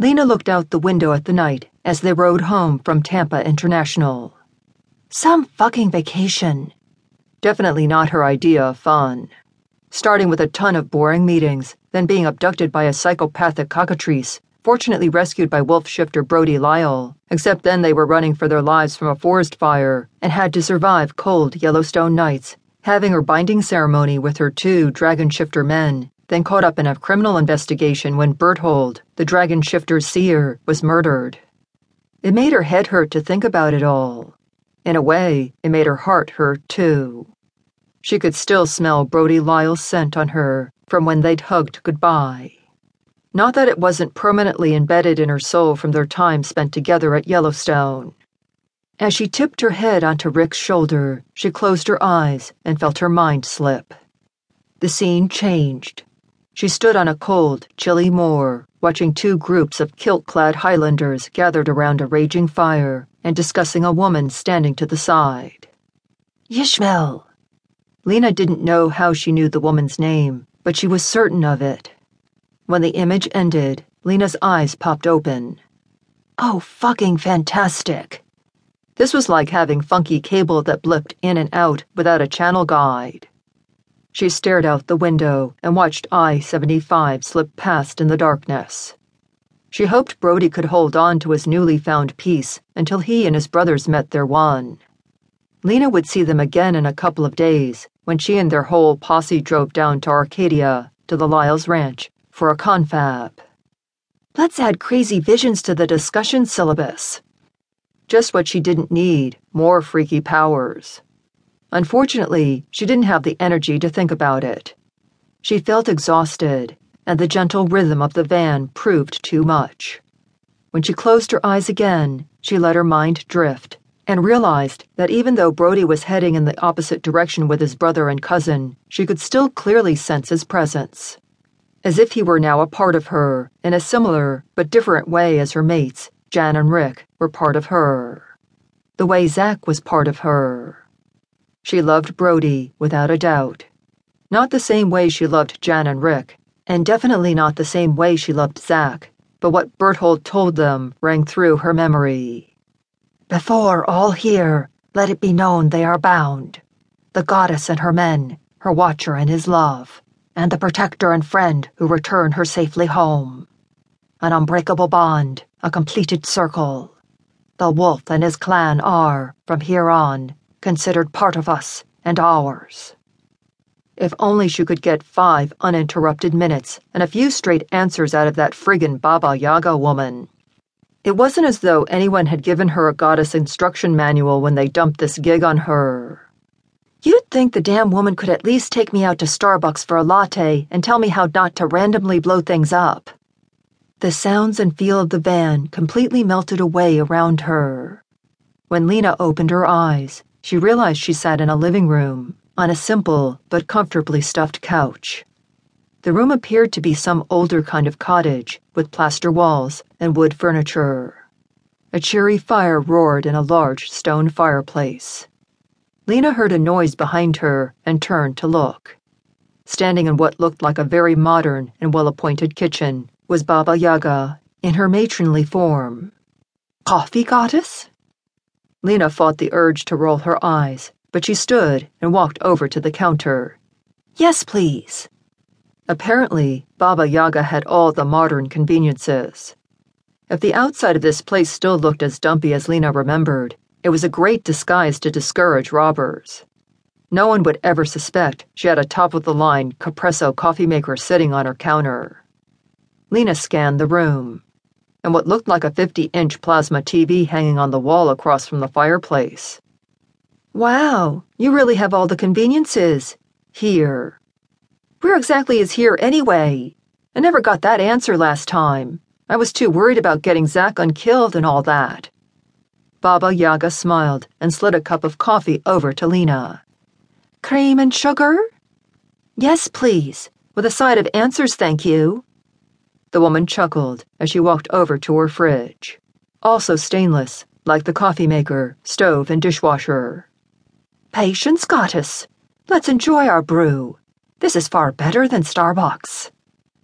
Lena looked out the window at the night as they rode home from Tampa International. Some fucking vacation. Definitely not her idea of fun. Starting with a ton of boring meetings, then being abducted by a psychopathic cockatrice, fortunately rescued by wolf shifter Brody Lyall, except then they were running for their lives from a forest fire and had to survive cold Yellowstone nights, having her binding ceremony with her two dragon shifter men, then caught up in a criminal investigation when Berthold, the dragon shifter seer, was murdered. It made her head hurt to think about it all. In a way, it made her heart hurt too. She could still smell Brody Lyall's scent on her from when they'd hugged goodbye. Not that it wasn't permanently embedded in her soul from their time spent together at Yellowstone. As she tipped her head onto Rick's shoulder, she closed her eyes and felt her mind slip. The scene changed. She stood on a cold, chilly moor, watching two groups of kilt-clad Highlanders gathered around a raging fire and discussing a woman standing to the side. Yishmel! Lena didn't know how she knew the woman's name, but she was certain of it. When the image ended, Lena's eyes popped open. Oh, fucking fantastic. This was like having funky cable that blipped in and out without a channel guide. She stared out the window and watched I-75 slip past in the darkness. She hoped Brody could hold on to his newly found peace until he and his brothers met their one. Lena would see them again in a couple of days when she and their whole posse drove down to Arcadia, to the Lyles Ranch, for a confab. Let's add crazy visions to the discussion syllabus. Just what she didn't need, more freaky powers. Unfortunately, she didn't have the energy to think about it. She felt exhausted, and the gentle rhythm of the van proved too much. When she closed her eyes again, she let her mind drift, and realized that even though Brody was heading in the opposite direction with his brother and cousin, she could still clearly sense his presence. As if he were now a part of her, in a similar but different way as her mates, Jan and Rick, were part of her. The way Zach was part of her. She loved Brody, without a doubt. Not the same way she loved Jan and Rick, and definitely not the same way she loved Zach, but what Berthold told them rang through her memory. Before all here, let it be known they are bound. The goddess and her men, her watcher and his love, and the protector and friend who return her safely home. An unbreakable bond, a completed circle. The wolf and his clan are, from here on, considered part of us and ours. If only she could get 5 uninterrupted minutes and a few straight answers out of that friggin' Baba Yaga woman. It wasn't as though anyone had given her a goddess instruction manual when they dumped this gig on her. You'd think the damn woman could at least take me out to Starbucks for a latte and tell me how not to randomly blow things up. The sounds and feel of the van completely melted away around her. When Lena opened her eyes, she realized she sat in a living room, on a simple but comfortably stuffed couch. The room appeared to be some older kind of cottage, with plaster walls and wood furniture. A cheery fire roared in a large stone fireplace. Lena heard a noise behind her and turned to look. Standing in what looked like a very modern and well-appointed kitchen was Baba Yaga in her matronly form. Coffee goddess? Lena fought the urge to roll her eyes, but she stood and walked over to the counter. Yes, please. Apparently, Baba Yaga had all the modern conveniences. If the outside of this place still looked as dumpy as Lena remembered, it was a great disguise to discourage robbers. No one would ever suspect she had a top-of-the-line Capresso coffee maker sitting on her counter. Lena scanned the room, and what looked like a 50-inch plasma TV hanging on the wall across from the fireplace. Wow, you really have all the conveniences. Here. Where exactly is here anyway? I never got that answer last time. I was too worried about getting Zach unkilled and all that. Baba Yaga smiled and slid a cup of coffee over to Lena. Cream and sugar? Yes, please. With a side of answers, thank you. The woman chuckled as she walked over to her fridge. Also stainless, like the coffee maker, stove, and dishwasher. Patience, goddess. Let's enjoy our brew. This is far better than Starbucks.